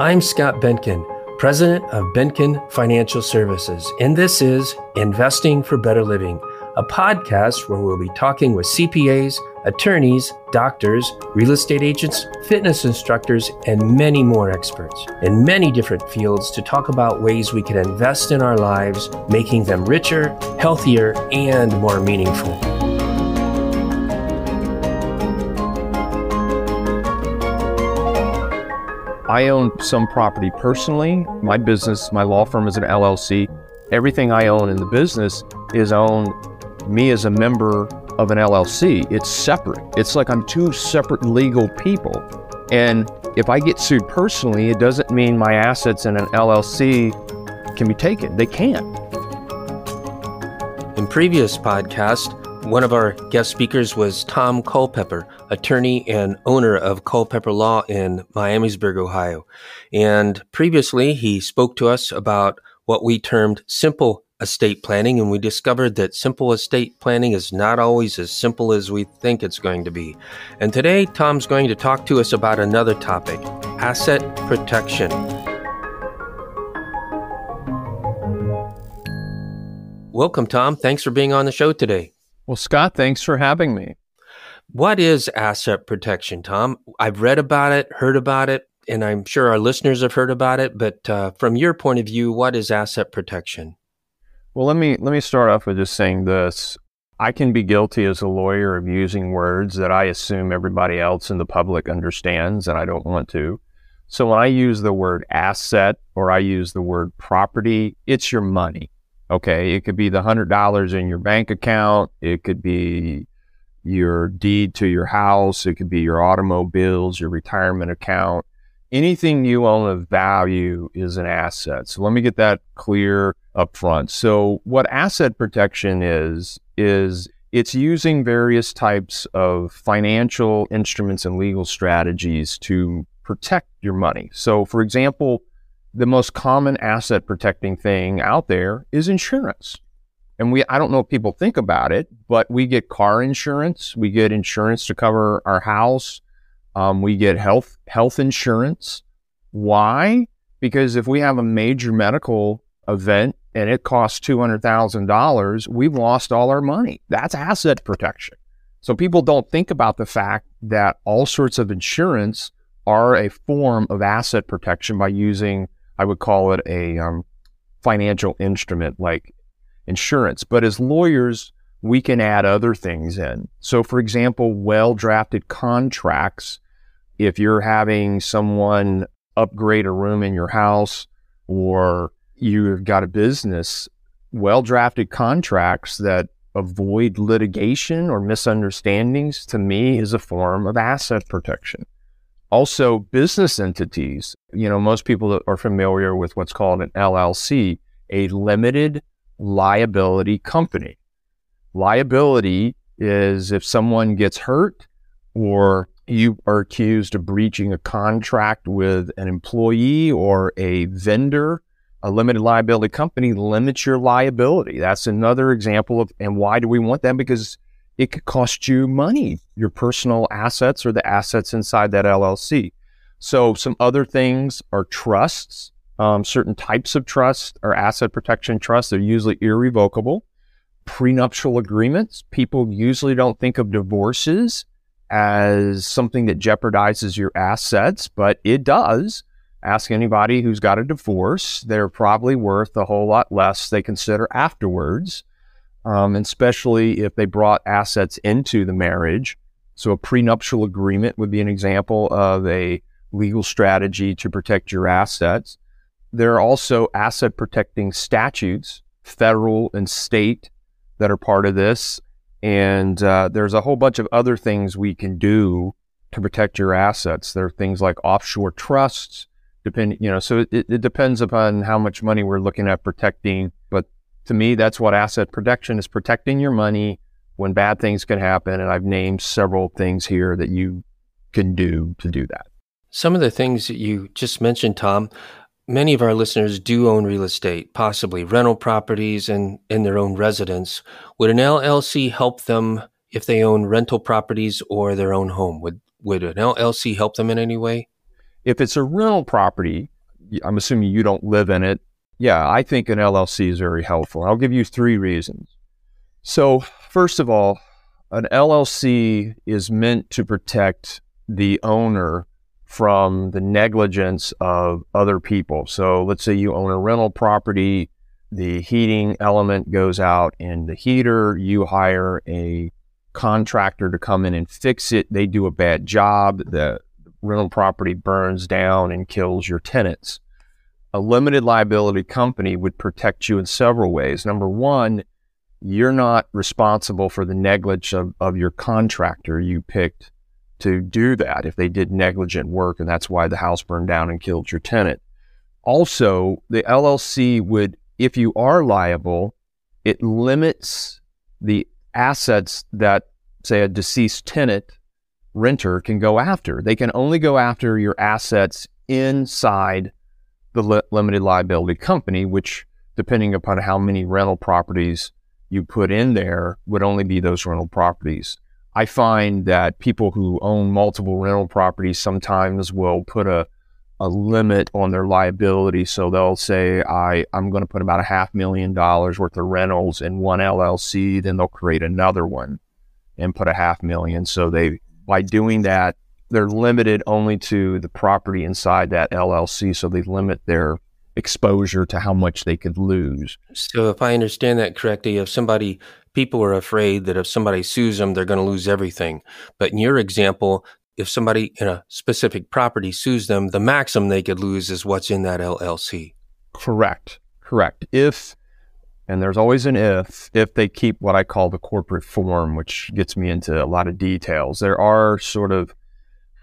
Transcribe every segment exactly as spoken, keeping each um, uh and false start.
I'm Scott Behnken, President of Behnken Financial Services, and this is Investing for Better Living, a podcast where we'll be talking with C P As, attorneys, doctors, real estate agents, fitness instructors, and many more experts in many different fields to talk about ways we can invest in our lives, making them richer, healthier, and more meaningful. I own some property personally. My business, my law firm is an L L C. Everything I own in the business is owned me as a member of an L L C. It's separate. It's like I'm two separate legal people. And if I get sued personally, it doesn't mean my assets in an L L C can be taken. They can't. In previous podcasts, one of our guest speakers was Tom Culpepper, attorney and owner of Culpepper Law in Miamisburg, Ohio. And previously, he spoke to us about what we termed simple estate planning, and we discovered that simple estate planning is not always as simple as we think it's going to be. And today, Tom's going to talk to us about another topic, asset protection. Welcome, Tom. Thanks for being on the show today. Well, Scott, thanks for having me. What is asset protection, Tom? I've read about it, heard about it, and I'm sure our listeners have heard about it. But uh, from your point of view, what is asset protection? Well, let me let me start off with just saying this. I can be guilty as a lawyer of using words that I assume everybody else in the public understands, and I don't want to. So when I use the word asset or I use the word property, it's your money. Okay, it could be the one hundred dollars in your bank account. It could be your deed to your house. It could be your automobiles, your retirement account. Anything you own of value is an asset. So let me get that clear up front. So what asset protection is, is it's using various types of financial instruments and legal strategies to protect your money. So for example, the most common asset protecting thing out there is insurance. And we I don't know if people think about it, but we get car insurance. We get insurance to cover our house. Um, we get health health insurance. Why? Because if we have a major medical event and it costs two hundred thousand dollars, we've lost all our money. That's asset protection. So people don't think about the fact that all sorts of insurance are a form of asset protection by using, I would call it a um, financial instrument like insurance. But as lawyers, we can add other things in. So for example, well-drafted contracts. If you're having someone upgrade a room in your house or you've got a business, well-drafted contracts that avoid litigation or misunderstandings, to me, is a form of asset protection. Also, business entities. You know, most people are familiar with what's called an L L C, a limited liability company. Liability is if someone gets hurt or you are accused of breaching a contract with an employee or a vendor, a limited liability company limits your liability. That's another example of, and why do we want that? Because it could cost you money, your personal assets or the assets inside that L L C. So some other things are trusts. Um, certain types of trusts are asset protection trusts. They're usually irrevocable. Prenuptial agreements. People usually don't think of divorces as something that jeopardizes your assets, but it does. Ask anybody who's got a divorce. They're probably worth a whole lot less they consider afterwards. Um, and especially if they brought assets into the marriage. So a prenuptial agreement would be an example of a legal strategy to protect your assets. There are also asset protecting statutes, federal and state, that are part of this. And uh, there's a whole bunch of other things we can do to protect your assets. There are things like offshore trusts, depend, you know, so it, it depends upon how much money we're looking at protecting, but to me, that's what asset protection is, protecting your money when bad things can happen. And I've named several things here that you can do to do that. Some of the things that you just mentioned, Tom, many of our listeners do own real estate, possibly rental properties and in their own residence. Would an L L C help them if they own rental properties or their own home? Would, would an L L C help them in any way? If it's a rental property, I'm assuming you don't live in it. Yeah, I think an L L C is very helpful. I'll give you three reasons. So first of all, an L L C is meant to protect the owner from the negligence of other people. So let's say you own a rental property, the heating element goes out in the heater, you hire a contractor to come in and fix it, they do a bad job, the rental property burns down and kills your tenants. A limited liability company would protect you in several ways. Number one, you're not responsible for the negligence of, of your contractor you picked to do that if they did negligent work, and that's why the house burned down and killed your tenant. Also, the L L C would, if you are liable, it limits the assets that, say, a deceased tenant renter can go after. They can only go after your assets inside the li- limited liability company, which, depending upon how many rental properties you put in there, would only be those rental properties. I find that people who own multiple rental properties sometimes will put a, a limit on their liability. So they'll say, I, I'm going to put about a half million dollars worth of rentals in one L L C, then they'll create another one and put a half million. So they, by doing that, they're limited only to the property inside that L L C. So they limit their exposure to how much they could lose. So if I understand that correctly, if somebody people are afraid that if somebody sues them, they're going to lose everything. But in your example, if somebody in a specific property sues them, the maximum they could lose is what's in that L L C. Correct. Correct. If, and there's always an if, if they keep what I call the corporate form, which gets me into a lot of details. There are sort of,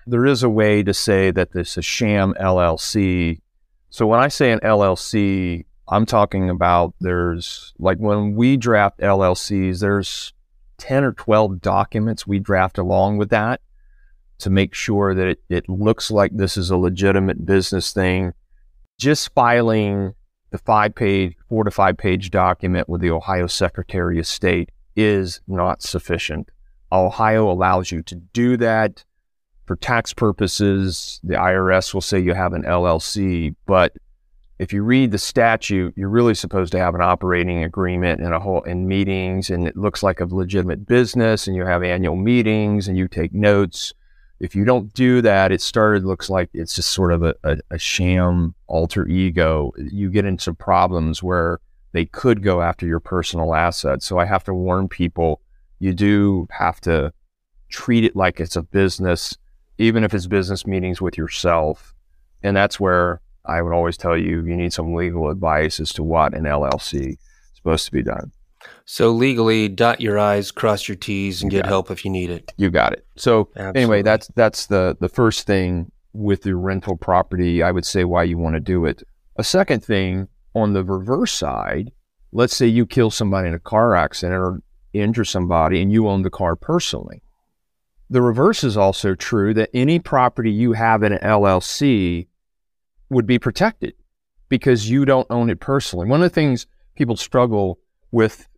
there is a way to say that this is a sham L L C. So when I say an L L C, I'm talking about there's, like when we draft L L Cs, there's ten or twelve documents we draft along with that to make sure that it, it looks like this is a legitimate business thing. Just filing the five page, four to five page document with the Ohio Secretary of State is not sufficient. Ohio allows you to do that for tax purposes. The I R S will say you have an L L C, but if you read the statute, you're really supposed to have an operating agreement and a whole and meetings, and it looks like a legitimate business, and you have annual meetings and you take notes. If you don't do that, it started looks like it's just sort of a, a, a sham alter ego. You get into problems where they could go after your personal assets. So I have to warn people, you do have to treat it like it's a business, even if it's business meetings with yourself. And that's where I would always tell you, you need some legal advice as to what an L L C is supposed to be done. So legally, dot your I's, cross your T's, and you get help if you need it. You got it. So Absolutely. Anyway, that's that's the, the first thing with the rental property, I would say why you want to do it. A second thing, on the reverse side, let's say you kill somebody in a car accident or injure somebody and you own the car personally. The reverse is also true, that any property you have in an L L C would be protected because you don't own it personally. One of the things people struggle with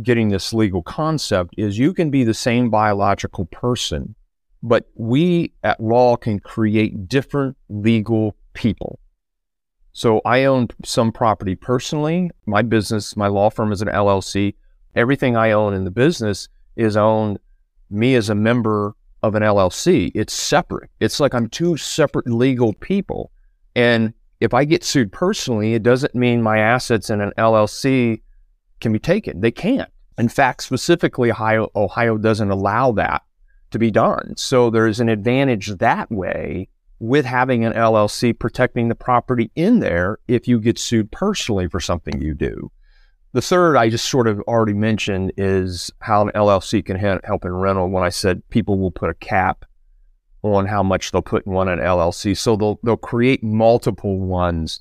getting this legal concept is you can be the same biological person, but we at law can create different legal people. So I own some property personally. My business, my law firm is an L L C. Everything I own in the business is owned me as a member of an L L C. It's separate. It's like I'm two separate legal people. And if I get sued personally, it doesn't mean my assets in an L L C can be taken. They can't. In fact, specifically, Ohio, Ohio doesn't allow that to be done. So there's an advantage that way with having an L L C protecting the property in there if you get sued personally for something you do. The third I just sort of already mentioned is how an L L C can ha- help in rental, when I said people will put a cap on how much they'll put in one at L L C. So they'll they'll create multiple ones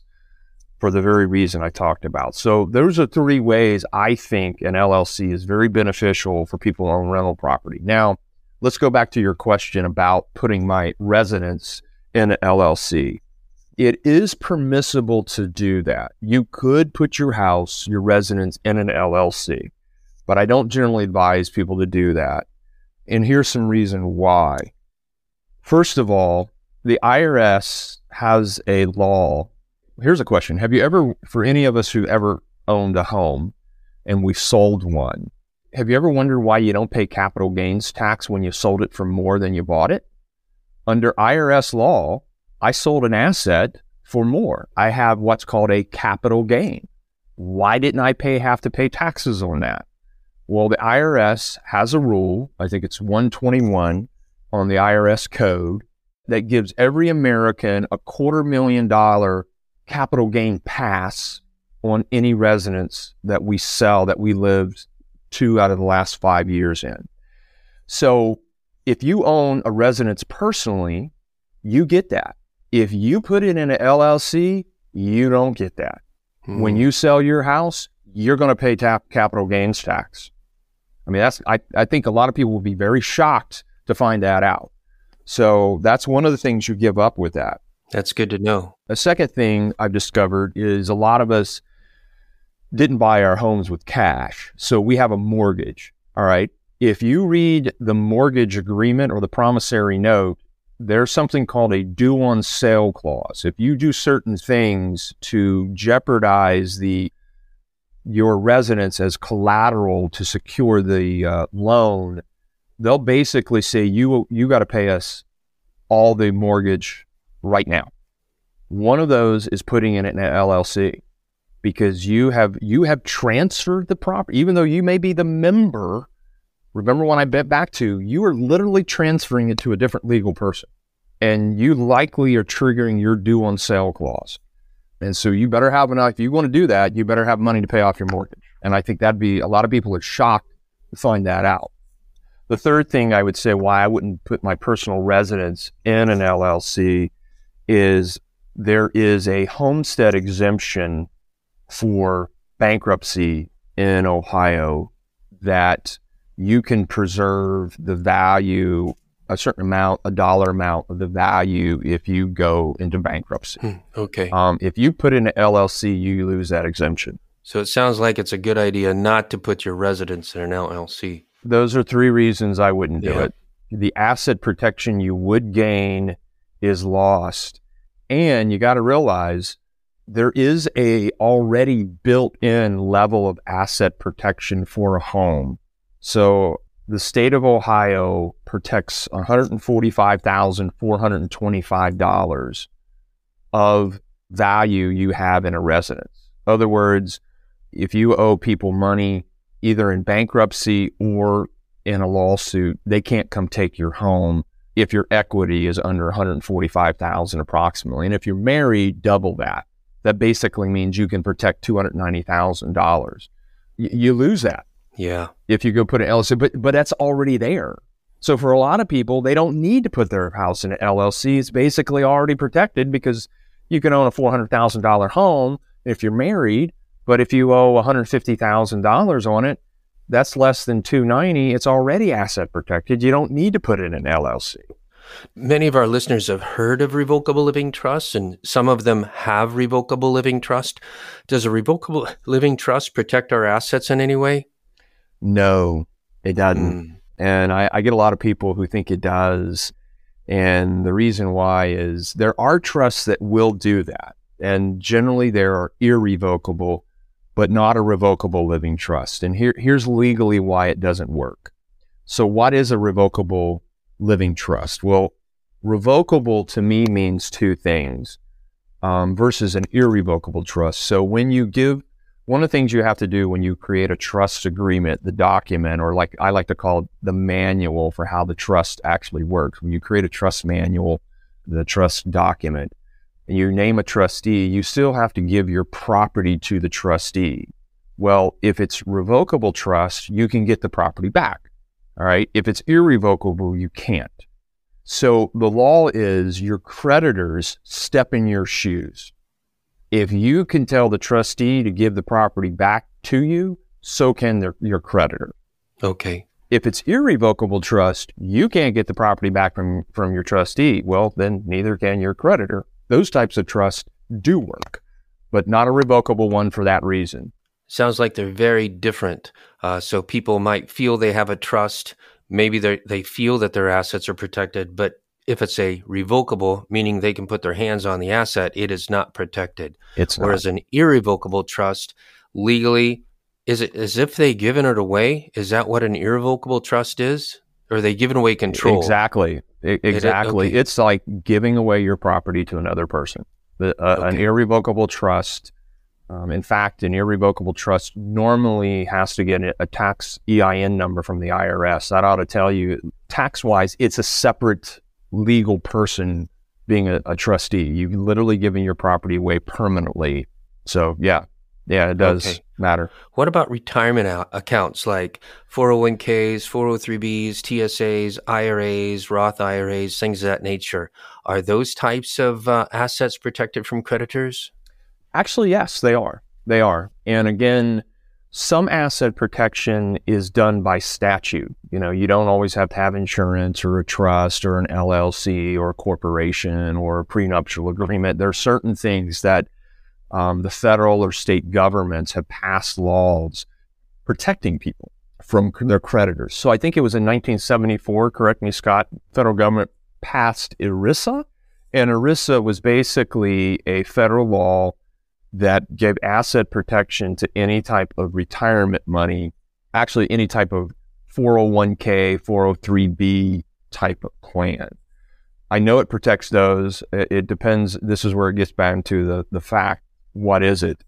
for the very reason I talked about. So those are three ways I think an L L C is very beneficial for people who own rental property. Now, let's go back to your question about putting my residence in an L L C. It is permissible to do that. You could put your house, your residence in an L L C, but I don't generally advise people to do that. And here's some reason why. First of all, the I R S has a law here's a question. Have you ever, for any of us who ever owned a home and we sold one, have you ever wondered why you don't pay capital gains tax when you sold it for more than you bought it? Under I R S law, I sold an asset for more. I have what's called a capital gain. Why didn't I pay have to pay taxes on that? Well, the I R S has a rule, I think it's one twenty-one on the I R S code, that gives every American a quarter million dollar capital gain pass on any residence that we sell that we lived two out of the last five years in. So if you own a residence personally, you get that. If you put it in an L L C, you don't get that. Hmm. When you sell your house, you're going to pay tap capital gains tax. I mean, that's I, I think a lot of people will be very shocked to find that out. So that's one of the things you give up with that. That's good to know. A second thing I've discovered is a lot of us didn't buy our homes with cash. So we have a mortgage. All right. If you read the mortgage agreement or the promissory note, there's something called a due on sale clause. If you do certain things to jeopardize the your residence as collateral to secure the uh, loan, they'll basically say, you you got to pay us all the mortgage right now. One of those is putting in an L L C because you have you have transferred the property, even though you may be the member. Remember when I bet back to, you are literally transferring it to a different legal person, and you likely are triggering your due on sale clause. And so you better have enough. If you want to do that, you better have money to pay off your mortgage. And I think that'd be, a lot of people are shocked to find that out. The third thing I would say why I wouldn't put my personal residence in an L L C is there is a homestead exemption for bankruptcy in Ohio that you can preserve the value, a certain amount, a dollar amount of the value if you go into bankruptcy. Hmm, okay. Um, if you put in an L L C, you lose that exemption. So it sounds like it's a good idea not to put your residence in an L L C. Those are three reasons I wouldn't do yeah. it. The asset protection you would gain is lost. And you got to realize there is a already built-in level of asset protection for a home. So the state of Ohio protects one hundred forty-five thousand four hundred twenty-five dollars of value you have in a residence. In other words, if you owe people money either in bankruptcy or in a lawsuit, they can't come take your home if your equity is under one hundred forty-five thousand dollars approximately. And if you're married, double that. That basically means you can protect two hundred ninety thousand dollars. Y- you lose that. Yeah. If you go put an L L C, but, but that's already there. So for a lot of people, they don't need to put their house in an L L C. It's basically already protected because you can own a four hundred thousand dollars home if you're married, but if you owe one hundred fifty thousand dollars on it, that's less than two hundred ninety thousand dollars. It's already asset protected. You don't need to put it in an L L C. Many of our listeners have heard of revocable living trusts, and some of them have revocable living trust. Does a revocable living trust protect our assets in any way? No, it doesn't. Mm. And I, I get a lot of people who think it does. And the reason why is there are trusts that will do that. And generally they are irrevocable, but not a revocable living trust. And here, here's legally why it doesn't work. So what is a revocable living trust? Well, revocable to me means two things um, versus an irrevocable trust. So when you give One of the things you have to do when you create a trust agreement, the document, or like I like to call it the manual for how the trust actually works. When you create a trust manual, the trust document, and you name a trustee, you still have to give your property to the trustee. Well, if it's revocable trust, you can get the property back. All right. If it's irrevocable, you can't. So the law is your creditors step in your shoes. If you can tell the trustee to give the property back to you, so can their, your creditor. Okay. If it's irrevocable trust, you can't get the property back from, from your trustee. Well, then neither can your creditor. Those types of trusts do work, but not a revocable one for that reason. Sounds like they're very different. Uh, so people might feel they have a trust. Maybe they feel that their assets are protected, but if it's a revocable, meaning they can put their hands on the asset, it is not protected. It's not. Whereas an irrevocable trust, legally, is it as if they've given it away? Is that what an irrevocable trust is? Or are they giving away control? Exactly. I- exactly. It, okay. It's like giving away your property to another person. The, uh, okay. An irrevocable trust, um, in fact, an irrevocable trust normally has to get a tax E I N number from the I R S. That ought to tell you, tax-wise, it's a separate legal person being a, a trustee. You've literally given your property away permanently. So, yeah. Yeah, it does okay. matter. What about retirement a- accounts like four oh one k's, four oh three b's, T S A's, I R A's, Roth I R A's, things of that nature? Are those types of uh, assets protected from creditors? Actually, yes, they are. They are. And again, some asset protection is done by statute. You know, you don't always have to have insurance or a trust or an L L C or a corporation or a prenuptial agreement. There are certain things that Um, the federal or state governments have passed laws protecting people from c- their creditors. So I think it was in nineteen seventy-four, correct me, Scott, federal government passed ERISA. And ERISA was basically a federal law that gave asset protection to any type of retirement money, actually any type of four oh one k, four oh three b type of plan. I know it protects those. It, it depends. This is where it gets back to the, the fact. What is it?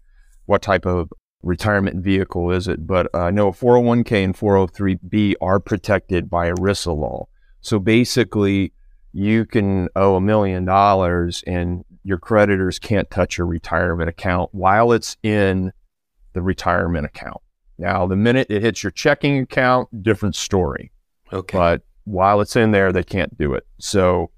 What type of retirement vehicle is it? But uh, no, four oh one k and four oh three b are protected by ERISA law. So basically, you can owe a million dollars and your creditors can't touch your retirement account while it's in the retirement account. Now, the minute it hits your checking account, different story. Okay. But while it's in there, they can't do it. So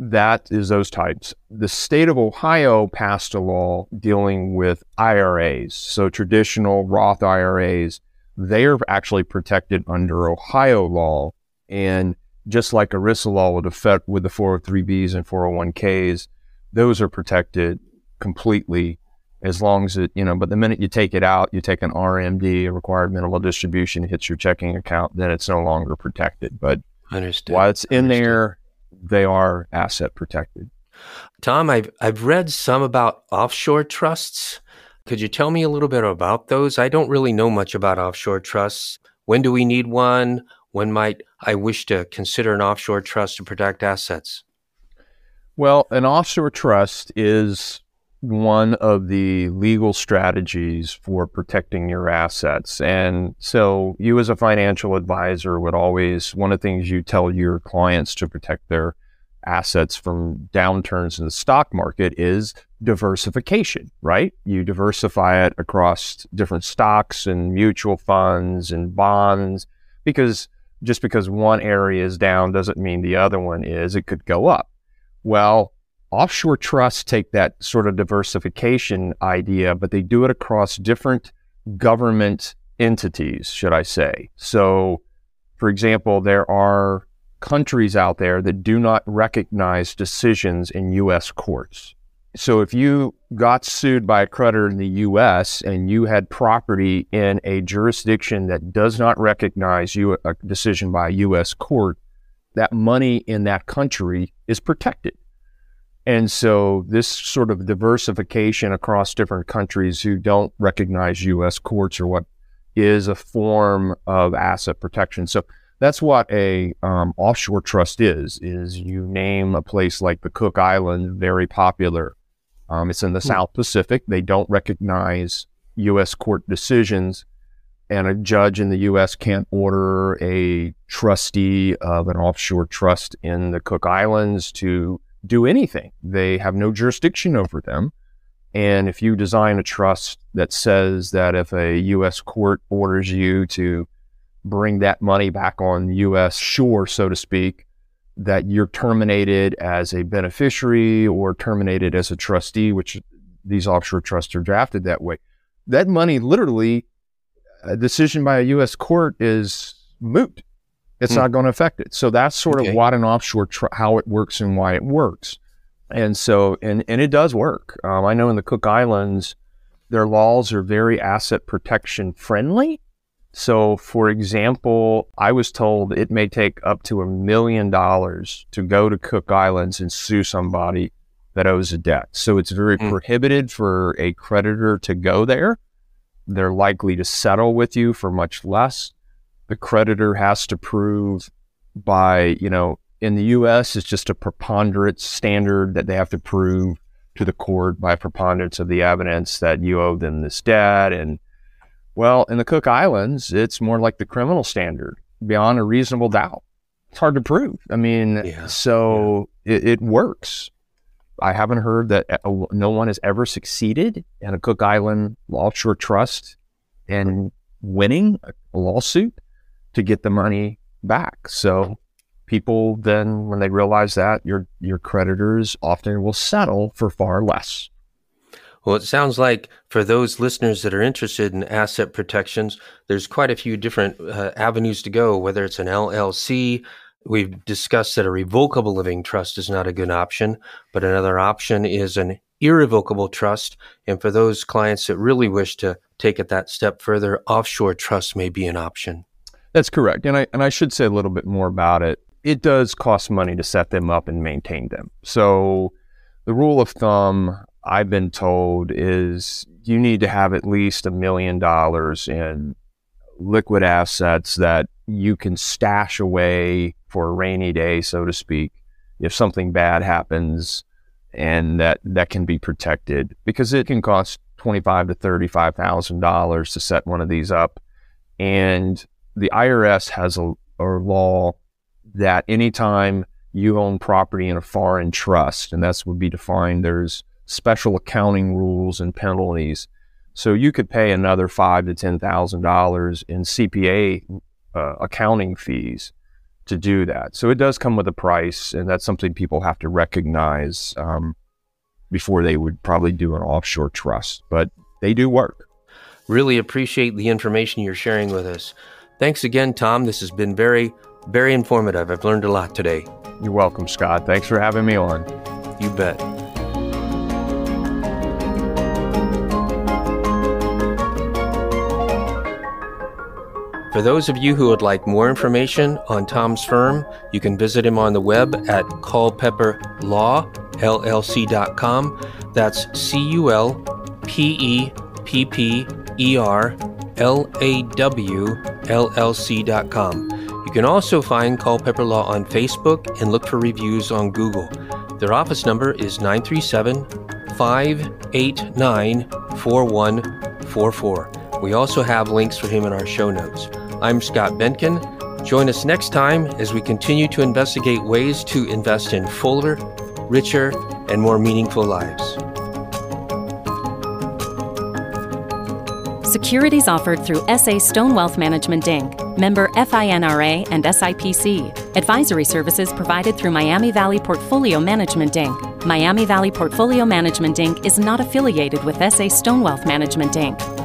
that is those types. The state of Ohio passed a law dealing with I R A's. So traditional Roth I R A's, they are actually protected under Ohio law. And just like ERISA law with the, with the four oh three b's and four oh one k's, those are protected completely as long as it, you know, but the minute you take it out, you take an R M D, a required minimal distribution, hits your checking account, then it's no longer protected. But Understood. while it's in Understood. there, they are asset protected. Tom, I've I've read some about offshore trusts. Could you tell me a little bit about those? I don't really know much about offshore trusts. When do we need one? When might I wish to consider an offshore trust to protect assets? Well, an offshore trust is one of the legal strategies for protecting your assets. And so you as a financial advisor would always, one of the things you tell your clients to protect their assets from downturns in the stock market is diversification, right? You diversify it across different stocks and mutual funds and bonds, because just because one area is down doesn't mean the other one is. It could go up. Well, offshore trusts take that sort of diversification idea, but they do it across different government entities, should I say. So, for example, there are countries out there that do not recognize decisions in U S courts. So if you got sued by a creditor in the U S and you had property in a jurisdiction that does not recognize you, a decision by a U S court, that money in that country is protected. And so this sort of diversification across different countries who don't recognize U S courts or what is a form of asset protection. So that's what a um, offshore trust is, is you name a place like the Cook Islands, very popular. Um, it's in the mm-hmm. South Pacific. They don't recognize U S court decisions, and a judge in the U S can't order a trustee of an offshore trust in the Cook Islands to do anything. They have no jurisdiction over them. And if you design a trust that says that if a U S court orders you to bring that money back on U S shore, so to speak, that you're terminated as a beneficiary or terminated as a trustee, which these offshore trusts are drafted that way, that money literally, a decision by a U S court is moot. It's not going to affect it. So that's sort okay. of what an offshore, tr- how it works and why it works. And so, and, and it does work. Um, I know in the Cook Islands, their laws are very asset protection friendly. So, for example, I was told it may take up to a million dollars to go to Cook Islands and sue somebody that owes a debt. So it's very mm. prohibited for a creditor to go there. They're likely to settle with you for much less. The creditor has to prove by, you know, in the U S, it's just a preponderance standard that they have to prove to the court by preponderance of the evidence that you owe them this debt. And well, in the Cook Islands, it's more like the criminal standard, beyond a reasonable doubt. It's hard to prove. I mean, yeah. so yeah. It, it works. I haven't heard that uh, no one has ever succeeded in a Cook Island offshore trust in winning a lawsuit to get the money back. So people then, when they realize that, your your creditors often will settle for far less. Well, it sounds like for those listeners that are interested in asset protections, there's quite a few different uh, avenues to go, whether it's an L L C. We've discussed that a revocable living trust is not a good option, but another option is an irrevocable trust. And for those clients that really wish to take it that step further, offshore trust may be an option. That's correct. And I, and I should say a little bit more about it. It does cost money to set them up and maintain them. So the rule of thumb I've been told is you need to have at least a million dollars in liquid assets that you can stash away for a rainy day, so to speak, if something bad happens, and that, that can be protected, because it can cost twenty-five thousand dollars to thirty-five thousand dollars to set one of these up. And the I R S has a, a law that anytime you own property in a foreign trust, and that's would be defined, there's special accounting rules and penalties. So you could pay another five to ten thousand dollars in C P A uh, accounting fees to do that. So it does come with a price, and that's something people have to recognize um, before they would probably do an offshore trust. But they do work. Really appreciate the information you're sharing with us. Thanks again, Tom. This has been very, very informative. I've learned a lot today. You're welcome, Scott. Thanks for having me on. You bet. For those of you who would like more information on Tom's firm, you can visit him on the web at Culpepper Law L L C dot com. That's C U L P E P P E R L A W L L C dot com. You can also find Culpepper Law on Facebook and look for reviews on Google. Their office number is nine three seven, five eight nine, four one four four. We also have links for him in our show notes. I'm Scott Behnken. Join us next time as we continue to investigate ways to invest in fuller, richer, and more meaningful lives. Securities offered through S A Stone Wealth Management Incorporated, member FINRA and S I P C. Advisory services provided through Miami Valley Portfolio Management Incorporated. Miami Valley Portfolio Management Incorporated is not affiliated with S A Stone Wealth Management Incorporated